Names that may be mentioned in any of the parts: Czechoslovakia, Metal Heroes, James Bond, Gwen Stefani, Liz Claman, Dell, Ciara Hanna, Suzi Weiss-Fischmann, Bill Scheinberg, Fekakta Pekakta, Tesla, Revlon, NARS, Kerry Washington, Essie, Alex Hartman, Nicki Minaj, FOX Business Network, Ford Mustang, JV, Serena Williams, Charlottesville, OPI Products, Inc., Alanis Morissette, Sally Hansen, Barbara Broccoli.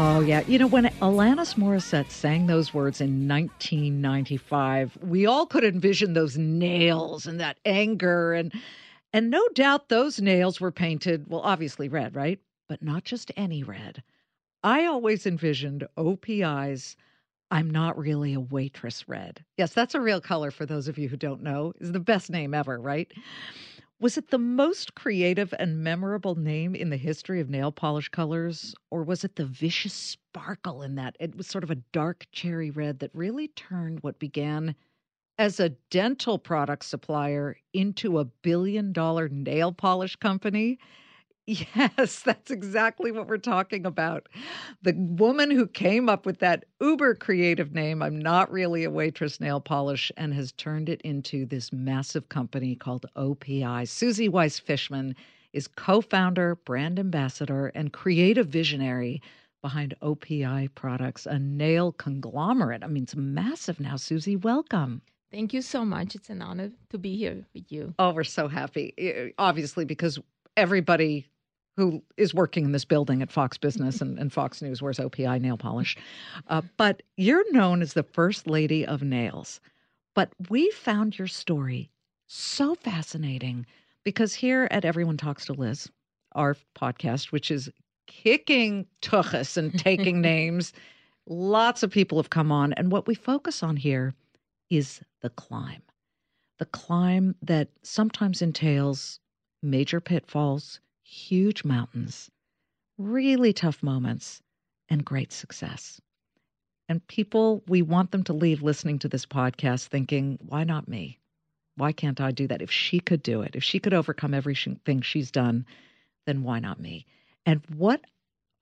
Oh, yeah. You know, when Alanis Morissette sang those words in 1995, we all could envision those nails and that anger. And no doubt those nails were painted, well, obviously red, right? But not just any red. I always envisioned OPI's I'm Not Really a Waitress red. Yes, that's a real color for those of you who don't know. It's the best name ever, right? Was it the most creative and memorable name in the history of nail polish colors, or was it the vicious sparkle in that? It was sort of a dark cherry red that really turned what began as a dental product supplier into a billion-dollar nail polish company. Yes, that's exactly what we're talking about. The woman who came up with that uber creative name, I'm Not Really a Waitress nail polish, and has turned it into this massive company called OPI. Suzi Weiss-Fischmann is co-founder, brand ambassador, and creative visionary behind OPI Products, a nail conglomerate. I mean, it's massive now. Suzi, welcome. Thank you so much. It's an honor to be here with you. Oh, we're so happy, obviously, because everybody who is working in this building at Fox Business and Fox News wears OPI nail polish. But you're known as the First Lady of Nails. But we found your story so fascinating because here at Everyone Talks to Liz, our podcast, which is kicking tuchus and taking names, lots of people have come on. And what we focus on here is the climb that sometimes entails major pitfalls, huge mountains, really tough moments, and great success. And people, we want them to leave listening to this podcast thinking, why not me? Why can't I do that? If she could do it, if she could overcome everything she's done, then why not me? And what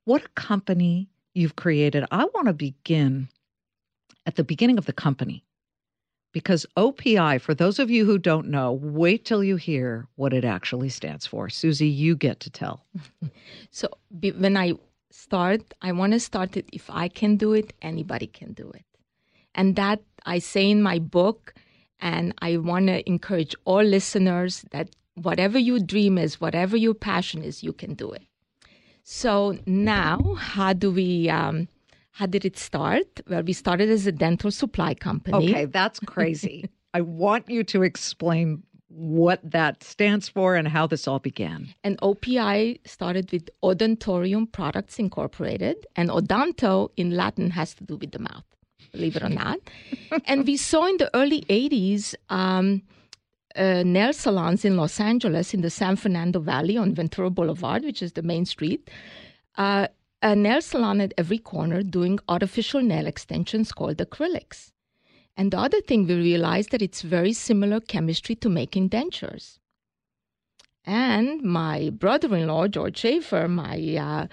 a company you've created. I want to begin at the beginning of the company. Because OPI, for those of you who don't know, wait till you hear what it actually stands for. Suzi, you get to tell. So when I want to start it. If I can do it, anybody can do it. And that I say in my book, and I want to encourage all listeners that whatever your dream is, whatever your passion is, you can do it. So now, how did it start? Well, we started as a dental supply company. Okay, that's crazy. I want you to explain what that stands for and how this all began. And OPI started with Odontorium Products Incorporated, and odonto in Latin has to do with the mouth, believe it or not. And we saw in the early 80s nail salons in Los Angeles in the San Fernando Valley on Ventura Boulevard, which is the main street, a nail salon at every corner doing artificial nail extensions called acrylics. And the other thing we realized that it's very similar chemistry to making dentures. And my brother-in-law, George Schaefer, my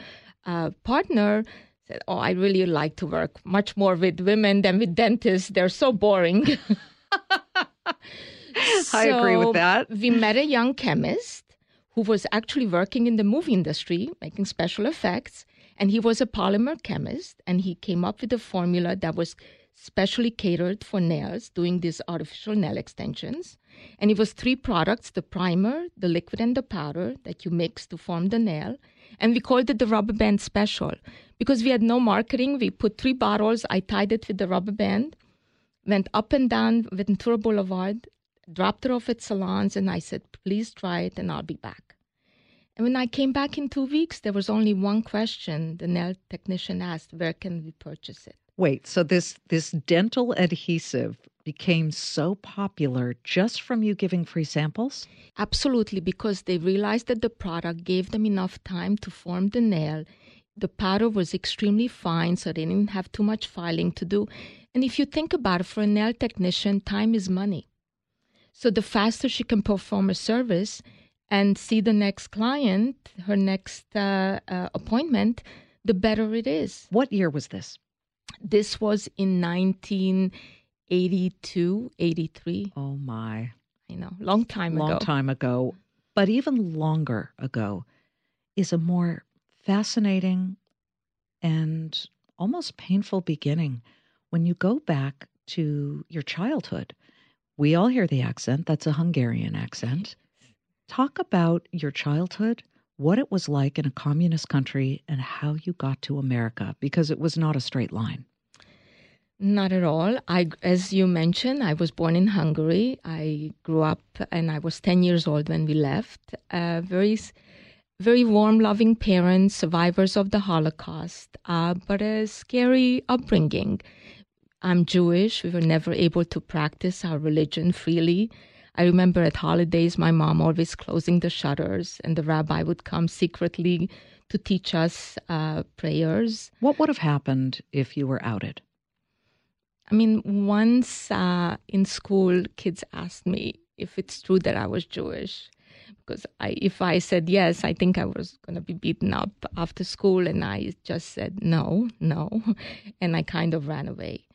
partner, said, oh, I really like to work much more with women than with dentists. They're so boring. I agree with that. We met a young chemist who was actually working in the movie industry, making special effects. And he was a polymer chemist, and he came up with a formula that was specially catered for nails, doing these artificial nail extensions. And it was 3 products, the primer, the liquid, and the powder that you mix to form the nail. And we called it the rubber band special. Because we had no marketing, we put 3 bottles, I tied it with the rubber band, went up and down Ventura Boulevard, dropped it off at salons, and I said, please try it, and I'll be back. And when I came back in 2 weeks, there was only one question the nail technician asked, where can we purchase it? Wait, so this dental adhesive became so popular just from you giving free samples? Absolutely, because they realized that the product gave them enough time to form the nail the powder was extremely fine, so they didn't have too much filing to do. And if you think about it, for a nail technician, time is money. So the faster she can perform a service and see the next client, her next appointment, the better it is. What year was this? This was in 1982, 83. Oh, my. I know, long time ago. Long time ago. But even longer ago is a more fascinating and almost painful beginning. When you go back to your childhood, we all hear the accent. That's a Hungarian accent. Talk about your childhood, what it was like in a communist country, and how you got to America, because it was not a straight line. Not at all. As you mentioned, I was born in Hungary. I grew up, and I was 10 years old when we left. Very, very warm, loving parents, survivors of the Holocaust, but a scary upbringing. I'm Jewish. We were never able to practice our religion freely. I remember at holidays, my mom always closing the shutters, and the rabbi would come secretly to teach us prayers. What would have happened if you were outed? I mean, once in school, kids asked me if it's true that I was Jewish, because if I said yes, I think I was going to be beaten up after school, and I just said no, and I kind of ran away.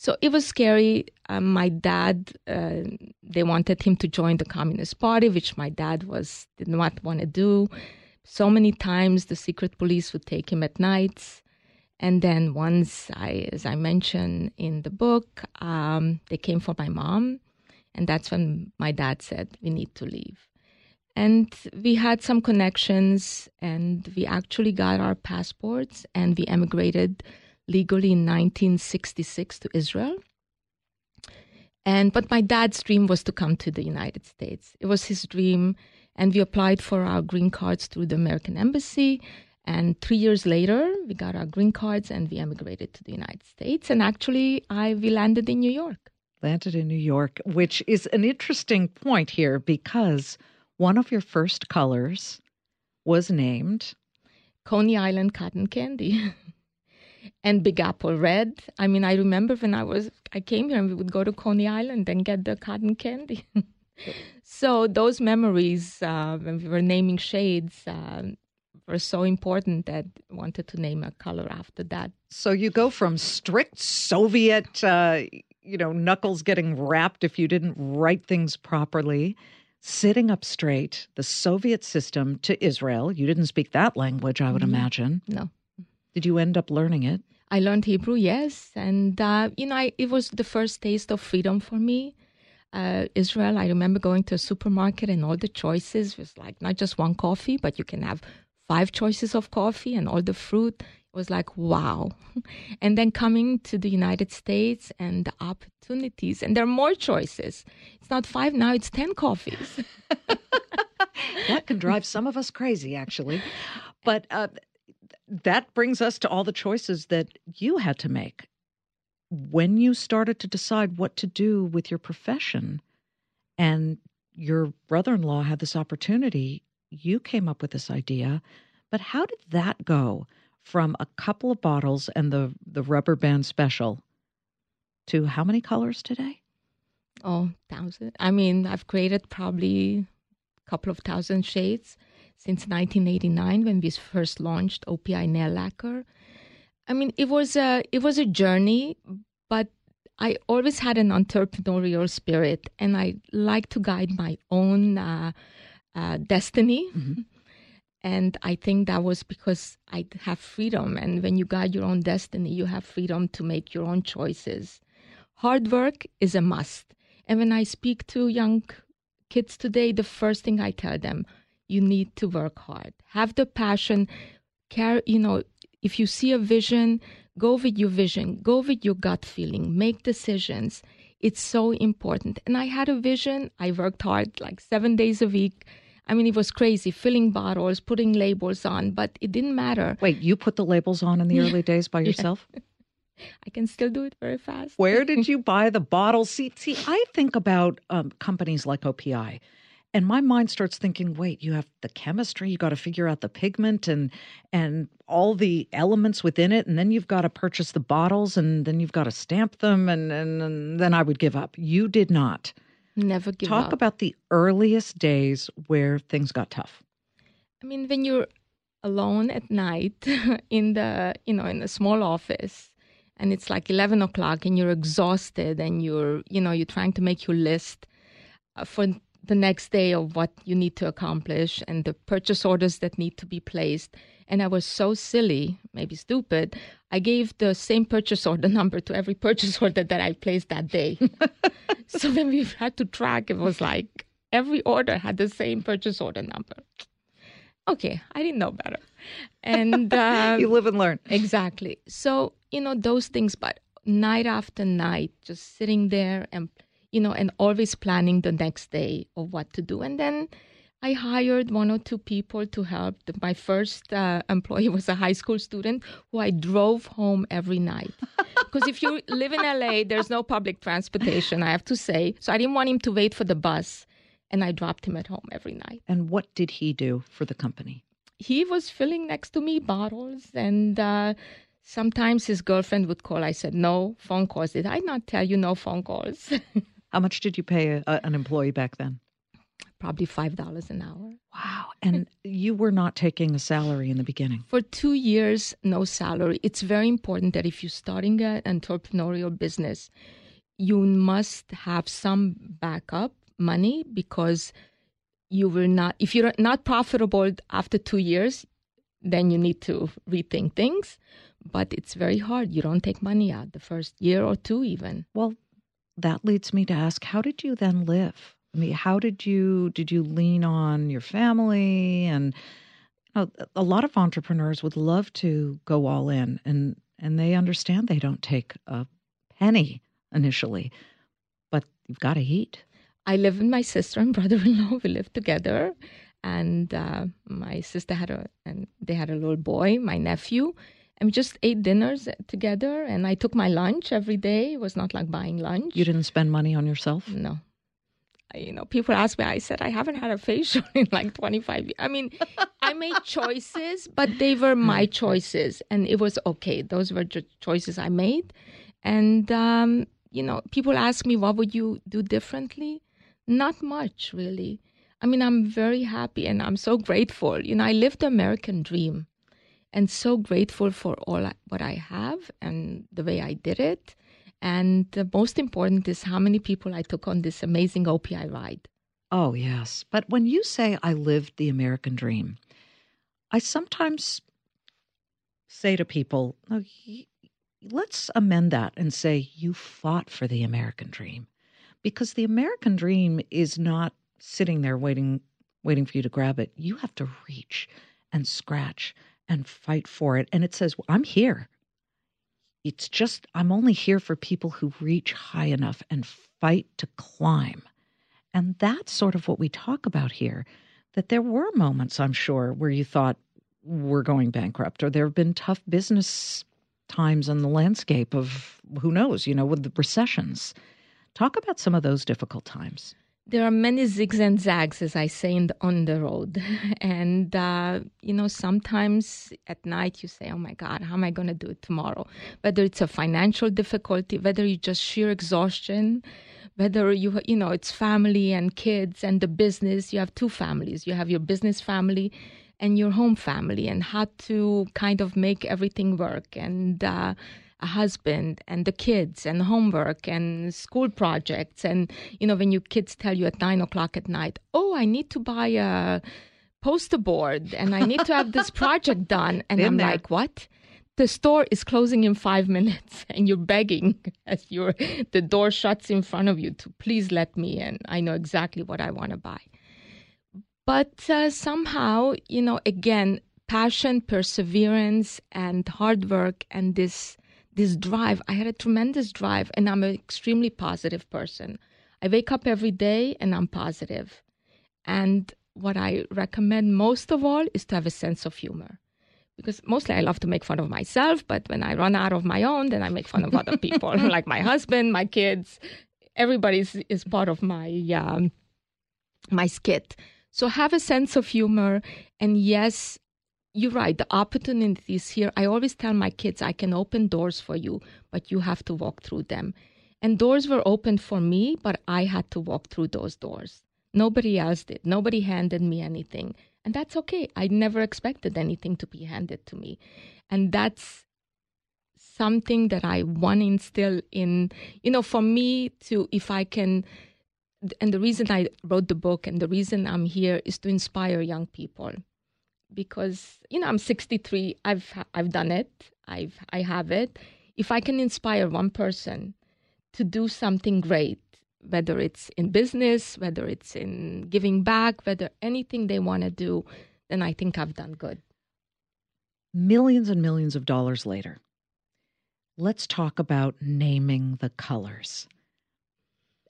So it was scary. My dad, they wanted him to join the Communist Party, which my dad did not want to do. So many times the secret police would take him at nights. And then once, as I mentioned in the book, they came for my mom. And that's when my dad said, we need to leave. And we had some connections, and we actually got our passports, and we emigrated legally in 1966 to Israel. But my dad's dream was to come to the United States. It was his dream, and we applied for our green cards through the American Embassy. And 3 years later, we got our green cards, and we emigrated to the United States. And actually, we landed in New York. Landed in New York, which is an interesting point here, because one of your first colors was named Coney Island Cotton Candy. And Big Apple Red. I mean, I remember when I came here, and we would go to Coney Island and get the cotton candy. So those memories, when we were naming shades, were so important that I wanted to name a color after that. So you go from strict Soviet, knuckles getting wrapped if you didn't write things properly, sitting up straight, the Soviet system, to Israel. You didn't speak that language, I would imagine. No. Did you end up learning it? I learned Hebrew, yes. And, it was the first taste of freedom for me. Israel, I remember going to a supermarket, and all the choices was like not just one coffee, but you can have 5 choices of coffee and all the fruit. It was like, wow. And then coming to the United States and the opportunities, and there are more choices. It's not 5 now, it's 10 coffees. That can drive some of us crazy, actually. But that brings us to all the choices that you had to make when you started to decide what to do with your profession. And your brother-in-law had this opportunity. You came up with this idea. But how did that go from a couple of bottles and the rubber band special to how many colors today? Oh, 1,000. I mean, I've created probably a couple of 1,000 shades since 1989, when we first launched OPI Nail Lacquer. I mean, it was a journey, but I always had an entrepreneurial spirit, and I like to guide my own destiny. Mm-hmm. And I think that was because I have freedom. And when you guide your own destiny, you have freedom to make your own choices. Hard work is a must. And when I speak to young kids today, the first thing I tell them, you need to work hard. Have the passion. Care, if you see a vision, go with your vision. Go with your gut feeling. Make decisions. It's so important. And I had a vision. I worked hard like 7 days a week. I mean, it was crazy. Filling bottles, putting labels on, but it didn't matter. Wait, you put the labels on in the early days by yourself? Yeah. I can still do it very fast. Where did you buy the bottles? See, I think about companies like OPI. And my mind starts thinking, wait, you have the chemistry, you got to figure out the pigment and all the elements within it. And then you've got to purchase the bottles and then you've got to stamp them. And then I would give up. You did not. Never give up. Talk about the earliest days where things got tough. I mean, when you're alone at night in a small office and it's like 11 o'clock and you're exhausted and you're trying to make your list for the next day of what you need to accomplish and the purchase orders that need to be placed. And I was so silly, maybe stupid, I gave the same purchase order number to every purchase order that I placed that day. So when we had to track, it was like every order had the same purchase order number. Okay, I didn't know better. And you live and learn. Exactly. So, those things, but night after night, just sitting there and, and always planning the next day of what to do. And then I hired one or two people to help. My first employee was a high school student who I drove home every night. Because if you live in LA, there's no public transportation, I have to say. So I didn't want him to wait for the bus. And I dropped him at home every night. And what did he do for the company? He was filling next to me bottles. And sometimes his girlfriend would call. I said, no phone calls. Did I not tell you no phone calls? How much did you pay an employee back then? Probably $5 an hour. Wow. And you were not taking a salary in the beginning. For 2 years, no salary. It's very important that if you're starting an entrepreneurial business, you must have some backup money, because if you're not profitable after 2 years, then you need to rethink things. But it's very hard. You don't take money out the first year or two even. Well, that leads me to ask, how did you then live? I mean, how did you lean on your family? And a lot of entrepreneurs would love to go all in and they understand they don't take a penny initially, but you've got to eat. I live with my sister and brother-in-law. We live together, and my sister had a little boy, my nephew, and we just ate dinners together. And I took my lunch every day. It was not like buying lunch. You didn't spend money on yourself? No. People ask me. I said I haven't had a facial in like 25 years. I mean, I made choices, but they were my choices, and it was okay. Those were the choices I made, and people ask me, what would you do differently? Not much, really. I mean, I'm very happy and I'm so grateful. I lived the American dream and so grateful for what I have and the way I did it. And the most important is how many people I took on this amazing OPI ride. Oh, yes. But when you say I lived the American dream, I sometimes say to people, oh, let's amend that and say you fought for the American dream. Because the American dream is not sitting there waiting for you to grab it. You have to reach and scratch and fight for it. And it says, well, I'm here. It's just I'm only here for people who reach high enough and fight to climb. And that's sort of what we talk about here, that there were moments, I'm sure, where you thought we're going bankrupt, or there have been tough business times in the landscape of who knows, with the recessions. Talk about some of those difficult times. There are many zigs and zags, as I say, on the road. And, sometimes at night you say, oh, my God, how am I going to do it tomorrow? Whether it's a financial difficulty, whether you just sheer exhaustion, whether, it's family and kids and the business. You have two families. You have your business family and your home family, and how to kind of make everything work. And a husband and the kids and homework and school projects. And, when your kids tell you at 9:00 at night, oh, I need to buy a poster board and I need to have this project done. And I'm like, what? The store is closing in 5 minutes and you're begging as the door shuts in front of you to please let me in. I know exactly what I want to buy. But somehow, again, passion, perseverance and hard work and this drive. I had a tremendous drive, and I'm an extremely positive person. I wake up every day and I'm positive. And what I recommend most of all is to have a sense of humor, because mostly I love to make fun of myself. But when I run out of my own, then I make fun of other people, like my husband, my kids. Everybody is part of my my skit. So have a sense of humor. And yes, you're right, the opportunity is here. I always tell my kids, I can open doors for you, but you have to walk through them. And doors were opened for me, but I had to walk through those doors. Nobody else did. Nobody handed me anything. And that's okay. I never expected anything to be handed to me. And that's something that I want to instill in, you know, for me to, if I can, and the reason I wrote the book and the reason I'm here is to inspire young people. Because, you know, I'm 63. I've done it. I have it. If I can inspire one person to do something great, whether it's in business, whether it's in giving back, whether anything they want to do, then I think I've done good. Millions and millions of dollars later, let's talk about naming the colors.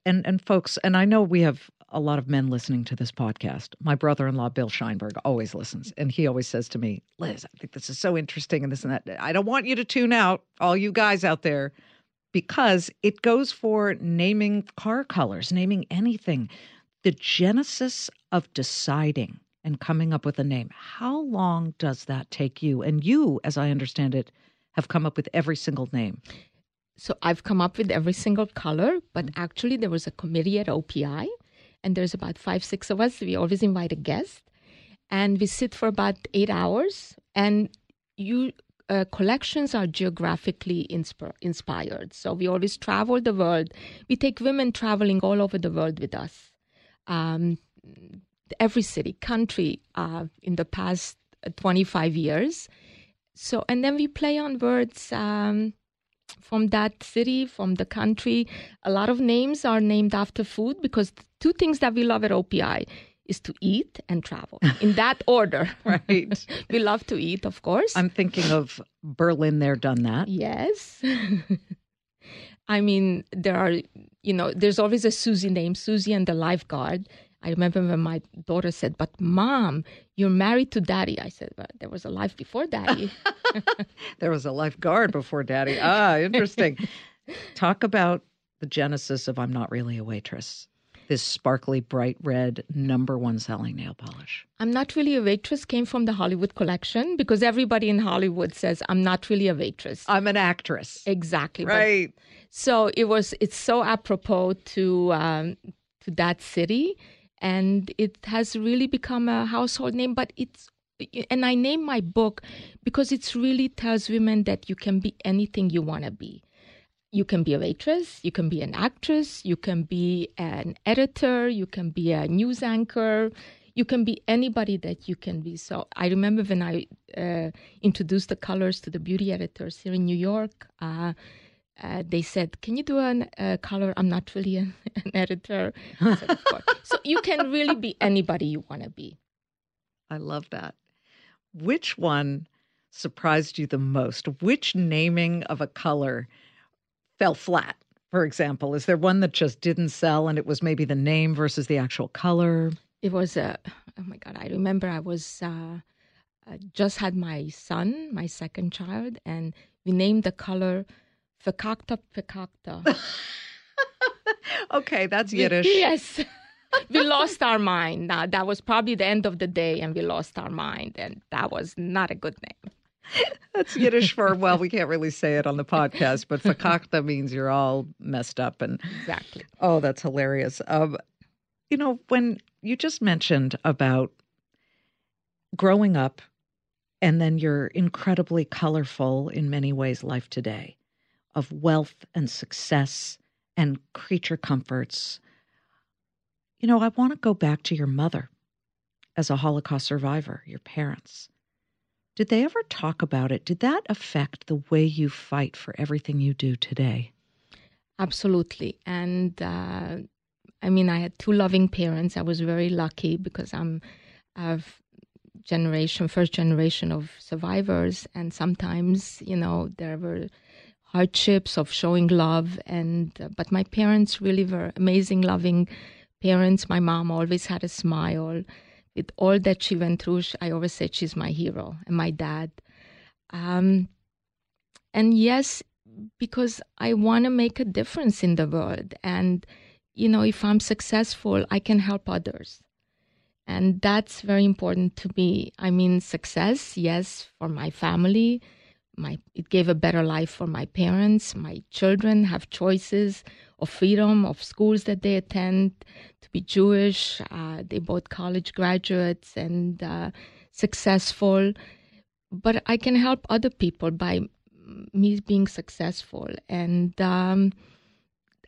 And folks, and I know we have a lot of men listening to this podcast. My brother-in-law, Bill Scheinberg, always listens. And he always says to me, Liz, I think this is so interesting and this and that. I don't want you to tune out, all you guys out there, because it goes for naming car colors, naming anything. The genesis of deciding and coming up with a name. How long does that take you? And you, as I understand it, have come up with every single name. So I've come up with every single color, but actually there was a committee at OPI, and there's about 5-6 of us. We always invite a guest, and we sit for about 8 hours, and you... collections are geographically inspired. So we always travel the world. We take women traveling all over the world with us. Every city, country in the past 25 years. So, and then we play on words from that city, from the country. A lot of names are named after food because the two things that we love at OPI is to eat and travel, in that order. Right. We love to eat, of course. I'm thinking of Berlin there, done that. Yes. I mean, there are, you know, there's always a Suzi name, Suzi and the Lifeguard. I remember when my daughter said, but Mom, you're married to Daddy. I said, well, there was a life before Daddy. There was a lifeguard before Daddy. Ah, interesting. Talk about the genesis of I'm Not Really a Waitress. This sparkly, bright red, #1 selling nail polish. I'm Not Really a Waitress came from the Hollywood collection because everybody in Hollywood says, I'm not really a waitress. I'm an actress. Exactly. Right. But, so it's so apropos to that city. And it has really become a household name. And I named my book because it really tells women that you can be anything you want to be. You can be a waitress, you can be an actress, you can be an editor, you can be a news anchor, you can be anybody that you can be. So I remember when I introduced the colors to the beauty editors here in New York, they said, can you do a color? I'm not really an editor. I said, of course. So you can really be anybody you want to be. I love that. Which one surprised you the most? Which naming of a color fell flat, for example? Is there one that just didn't sell and it was maybe the name versus the actual color? It was oh my God, I remember I was, just had my son, my second child, and we named the color Fekakta Pekakta. Okay, that's Yiddish. Yes. We lost our mind. Now, that was probably the end of the day and we lost our mind and that was not a good name. That's Yiddish for, well, we can't really say it on the podcast, but fakakta means you're all messed up. And exactly. Oh, that's hilarious. You know, when you just mentioned about growing up and then your incredibly colorful, in many ways, life today of wealth and success and creature comforts, you know, I want to go back to your mother as a Holocaust survivor, your parents. Did they ever talk about it? Did that affect the way you fight for everything you do today? Absolutely. And I mean, I had two loving parents. I was very lucky because I'm of first generation of survivors. And sometimes, you know, there were hardships of showing love. But my parents really were amazing, loving parents. My mom always had a smile. With all that she went through, I always said she's my hero and my dad. And yes, because I want to make a difference in the world. And, you know, if I'm successful, I can help others. And that's very important to me. I mean, success, yes, for my family. It gave a better life for my parents. My children have choices of freedom, of schools that they attend, to be Jewish. They both college graduates and successful. But I can help other people by me being successful. And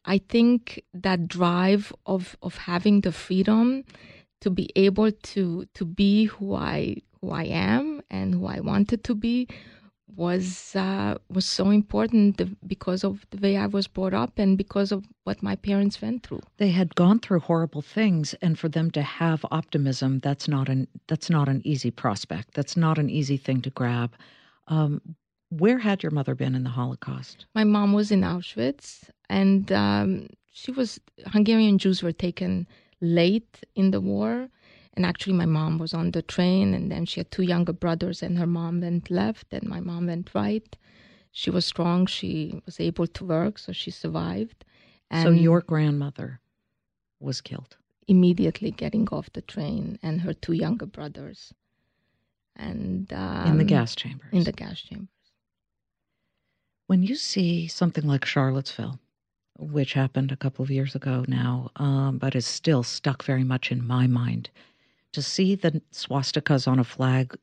I think that drive of having the freedom to be able to be who I am and who I wanted to be was so important because of the way I was brought up and because of what my parents went through. They had gone through horrible things, and for them to have optimism, that's not an easy prospect. That's not an easy thing to grab. Where had your mother been in the Holocaust? My mom was in Auschwitz, and Hungarian Jews were taken late in the war. And actually, my mom was on the train, and then she had two younger brothers, and her mom went left, and my mom went right. She was strong. She was able to work, so she survived. And so your grandmother was killed? Immediately getting off the train, and her two younger brothers. And in the gas chambers? In the gas chambers. When you see something like Charlottesville, which happened a couple of years ago now, but is still stuck very much in my mind, to see the swastikas on a flag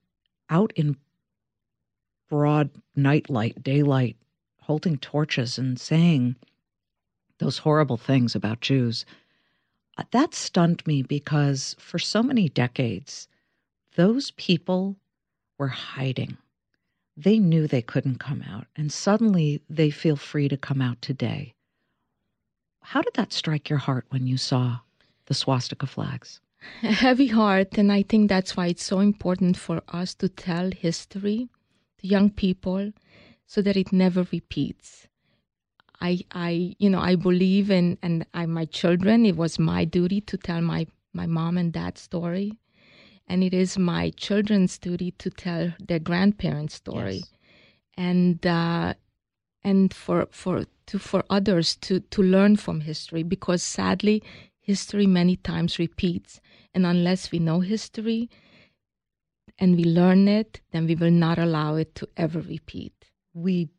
out in broad nightlight, daylight, holding torches and saying those horrible things about Jews, that stunned me because for so many decades, those people were hiding. They knew they couldn't come out, and suddenly they feel free to come out today. How did that strike your heart when you saw the swastika flags? A heavy heart, and I think that's why it's so important for us to tell history to young people so that it never repeats. I believe in, and my children, it was my duty to tell my mom and dad's story, and it is my children's duty to tell their grandparents' story. Yes. And for others to learn from history, because sadly, history many times repeats. And unless we know history and we learn it, then we will not allow it to ever repeat. We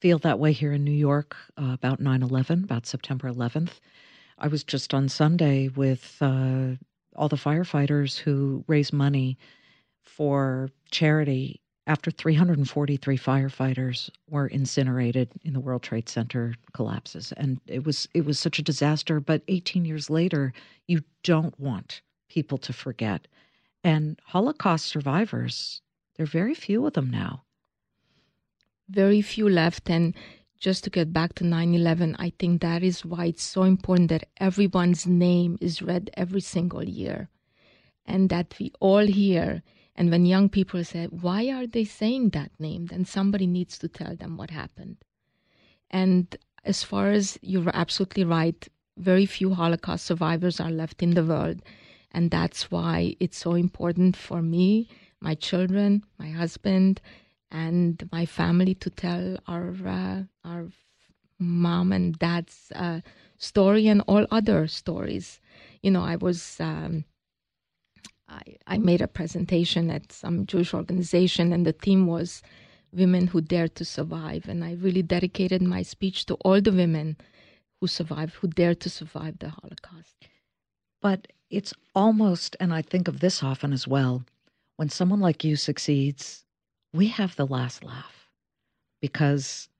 feel that way here in New York about 9/11, about September 11th. I was just on Sunday with all the firefighters who raise money for charity after 343 firefighters were incinerated in the World Trade Center collapses. And it was such a disaster, but 18 years later, you don't want people to forget. And Holocaust survivors, there are very few of them now. Very few left. And just to get back to 9/11, I think that is why it's so important that everyone's name is read every single year and that we all hear. And when young people say, why are they saying that name? Then somebody needs to tell them what happened. And as far as you're absolutely right, very few Holocaust survivors are left in the world. And that's why it's so important for me, my children, my husband, and my family to tell our mom and dad's story and all other stories. You know, I made a presentation at some Jewish organization, and the theme was Women Who Dare to Survive. And I really dedicated my speech to all the women who survived, who dared to survive the Holocaust. But it's almost, and I think of this often as well, when someone like you succeeds, we have the last laugh because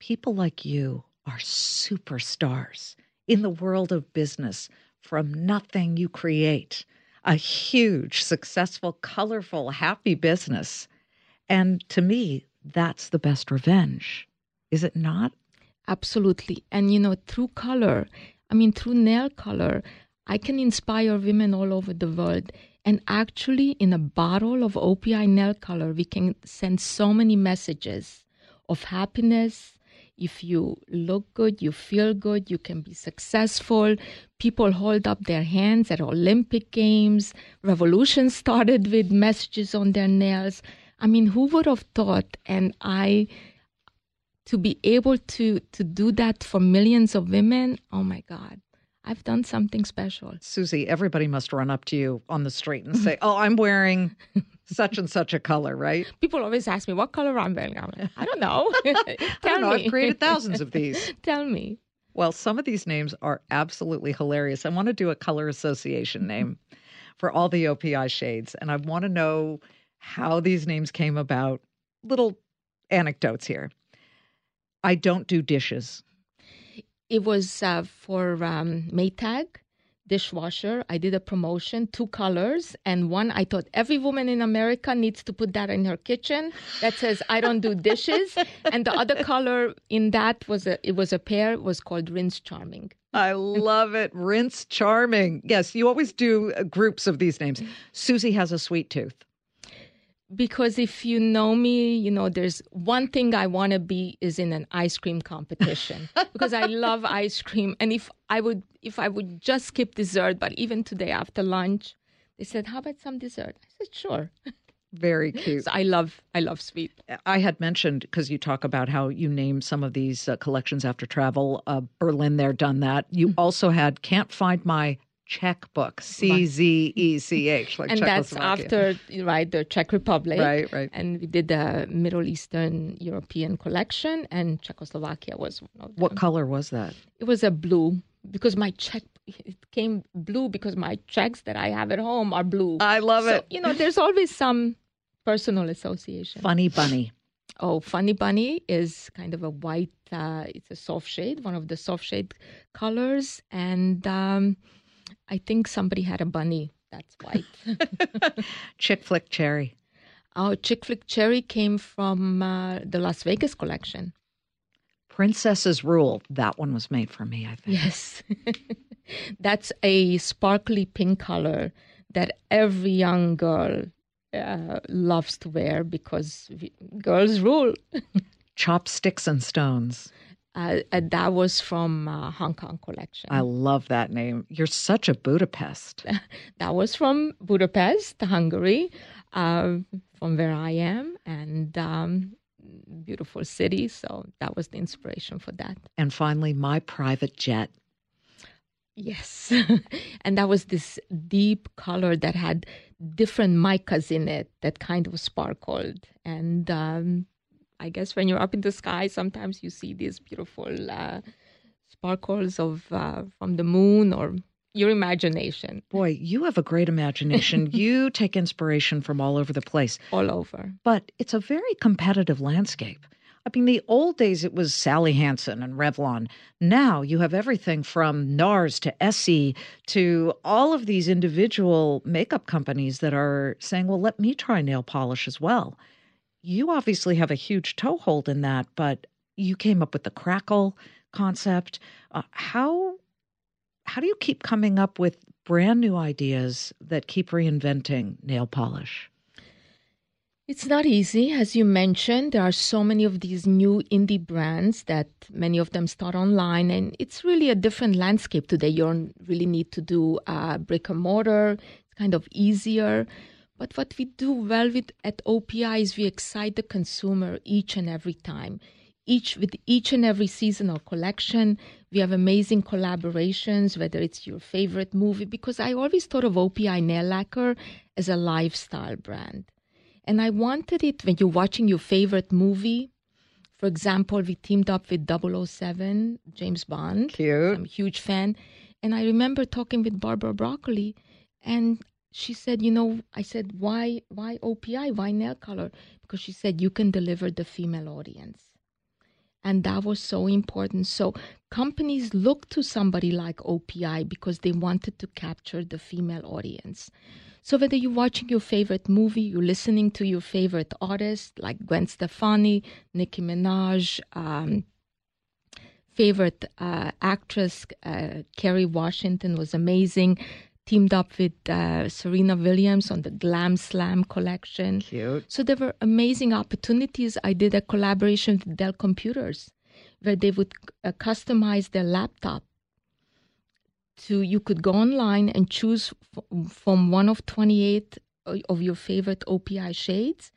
people like you are superstars in the world of business. From nothing, you create a huge, successful, colorful, happy business. And to me, that's the best revenge, is it not? Absolutely. And, you know, through color, I mean, through nail color, I can inspire women all over the world. And actually, in a bottle of OPI nail color, we can send so many messages of happiness. If you look good, you feel good, you can be successful. People hold up their hands at Olympic Games. Revolution started with messages on their nails. I mean, who would have thought? And to be able to do that for millions of women, oh my God, I've done something special. Suzi, everybody must run up to you on the street and say, oh, I'm wearing such and such a color, right? People always ask me what color I'm wearing. I'm like, I don't know. Tell me. I've created thousands of these. Tell me. Well, some of these names are absolutely hilarious. I want to do a color association name for all the OPI shades. And I want to know how these names came about. Little anecdotes here. I don't do dishes. It was for Maytag dishwasher. I did a promotion, 2 colors. And one, I thought every woman in America needs to put that in her kitchen that says, I don't do dishes. And the other color in that was a pair, was called Rinse Charming. I love it. Rinse Charming. Yes, you always do groups of these names. Suzi has a sweet tooth. Because if you know me, you know, there's one thing I want to be is in an ice cream competition because I love ice cream. And if I would just skip dessert, but even today after lunch, they said, how about some dessert? I said, sure. Very cute. So I love sweet. I had mentioned, because you talk about how you name some of these collections after travel, Berlin There, Done That. You also had Can't Find My Checkbook, CZECH, like and Czechoslovakia. That's after, right, the Czech Republic. Right, right. And we did the Middle Eastern European collection, and Czechoslovakia was one of them. What color was that? It was a blue, because my checks that I have at home are blue. I love it. You know, there's always some personal association. Funny Bunny. Oh, Funny Bunny is kind of a white, it's a soft shade, one of the soft shade colors, and I think somebody had a bunny that's white. Chick Flick Cherry. Oh, Chick Flick Cherry came from the Las Vegas collection. Princess's Rule. That one was made for me, I think. Yes. That's a sparkly pink color that every young girl loves to wear because girls rule. Chopsticks and Stones. That was from Hong Kong collection. I love that name. You're such a Budapest. That was from Budapest, Hungary, from where I am, and beautiful city. So that was the inspiration for that. And finally, My Private Jet. Yes. And that was this deep color that had different micas in it that kind of sparkled. And I guess when you're up in the sky, sometimes you see these beautiful sparkles of from the moon or your imagination. Boy, you have a great imagination. You take inspiration from all over the place. All over. But it's a very competitive landscape. I mean, the old days, it was Sally Hansen and Revlon. Now you have everything from NARS to Essie to all of these individual makeup companies that are saying, well, let me try nail polish as well. You obviously have a huge toehold in that, but you came up with the crackle concept. How do you keep coming up with brand new ideas that keep reinventing nail polish? It's not easy. As you mentioned, there are so many of these new indie brands that many of them start online, and it's really a different landscape today. You don't really need to do brick and mortar. It's kind of easier. But what we do well at OPI is we excite the consumer each and every time. With each and every seasonal collection, we have amazing collaborations, whether it's your favorite movie, because I always thought of OPI Nail Lacquer as a lifestyle brand. And I wanted it when you're watching your favorite movie. For example, we teamed up with 007, James Bond. Cute. I'm a huge fan. And I remember talking with Barbara Broccoli, and she said, you know, I said, why OPI? Why nail color? Because she said, you can deliver the female audience. And that was so important. So companies look to somebody like OPI because they wanted to capture the female audience. So whether you're watching your favorite movie, you're listening to your favorite artist like Gwen Stefani, Nicki Minaj, favorite actress, Kerry Washington was amazing. Teamed up with Serena Williams on the Glam Slam collection. Cute. So there were amazing opportunities. I did a collaboration with Dell computers where they would customize their laptop. So you could go online and choose from one of 28 of your favorite OPI shades,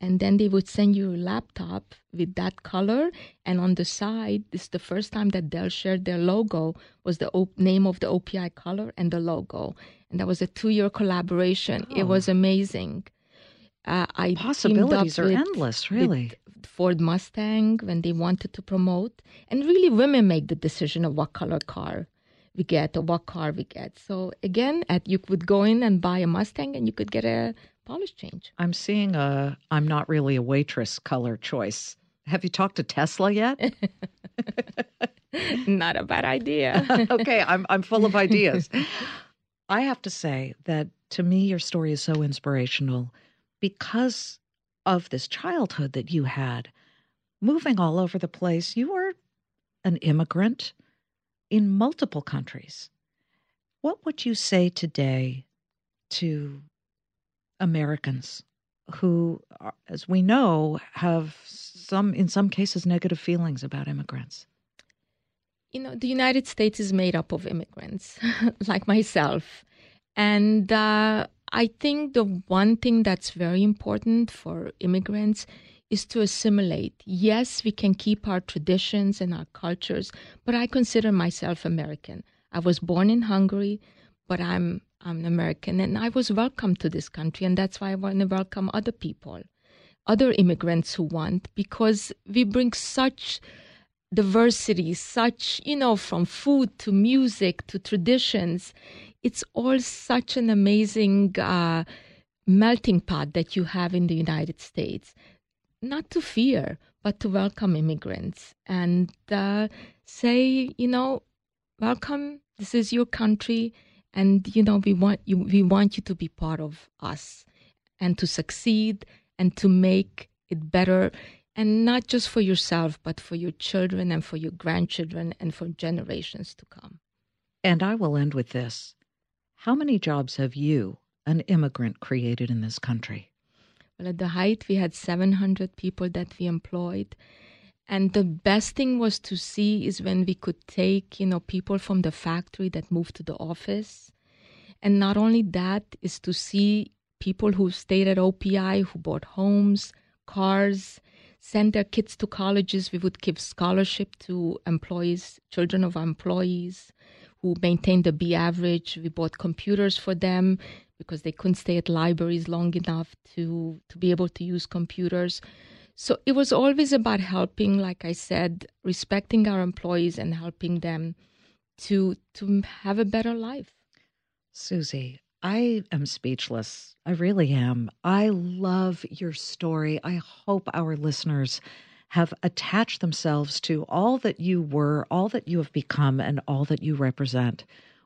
And then they would send you a laptop with that color. And on the side, this is the first time that Dell shared their logo, was the name of the OPI color and the logo. And that was a 2-year collaboration. Oh. It was amazing. Possibilities are endless, really. With Ford Mustang, when they wanted to promote. And really, women make the decision of what color car we get or what car we get. So again, you would go in and buy a Mustang and you could get a polish change. I'm seeing I'm not really a waitress color choice. Have you talked to Tesla yet? Not a bad idea. Okay, I'm full of ideas. I have to say that to me, your story is so inspirational because of this childhood that you had. Moving all over the place, you were an immigrant in multiple countries. What would you say today to Americans who, as we know, have in some cases, negative feelings about immigrants? You know, the United States is made up of immigrants, like myself. And I think the one thing that's very important for immigrants is to assimilate. Yes, we can keep our traditions and our cultures, but I consider myself American. I was born in Hungary, but I'm American, and I was welcome to this country, and that's why I want to welcome other people, other immigrants who want, because we bring such diversity, such, you know, from food to music to traditions. It's all such an amazing melting pot that you have in the United States. Not to fear, but to welcome immigrants and say, you know, welcome, this is your country. And, you know, we want you to be part of us and to succeed and to make it better. And not just for yourself, but for your children and for your grandchildren and for generations to come. And I will end with this. How many jobs have you, an immigrant, created in this country? Well, at the height, we had 700 people that we employed. And the best thing was to see is when we could take, you know, people from the factory that moved to the office. And not only that, is to see people who stayed at OPI, who bought homes, cars, sent their kids to colleges. We would give scholarship to employees, children of employees who maintained the B average. We bought computers for them because they couldn't stay at libraries long enough to be able to use computers. So it was always about helping, like I said, respecting our employees and helping them to have a better life. Suzi, I am speechless. I really am. I love your story. I hope our listeners have attached themselves to all that you were, all that you have become, and all that you represent,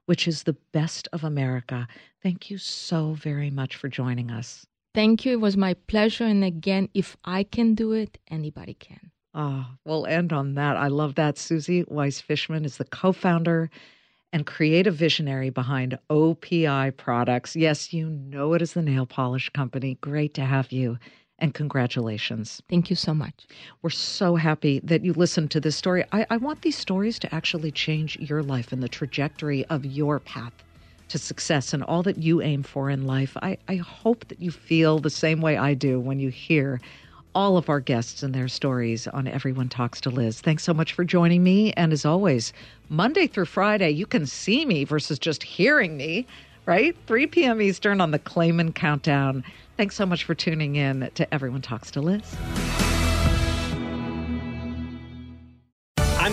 which is the best of America. Thank you so very much for joining us. Thank you. It was my pleasure. And again, if I can do it, anybody can. Ah, we'll end on that. I love that. Suzi Weiss-Fischmann is the co-founder and creative visionary behind OPI Products. Yes, you know it as the nail polish company. Great to have you. And congratulations. Thank you so much. We're so happy that you listened to this story. I want these stories to actually change your life and the trajectory of your path to success and all that you aim for in life. I hope that you feel the same way I do when you hear all of our guests and their stories on Everyone Talks to Liz. Thanks so much for joining me. And as always, Monday through Friday, you can see me versus just hearing me, right? 3 p.m. Eastern on the Claman Countdown. Thanks so much for tuning in to Everyone Talks to Liz. I'm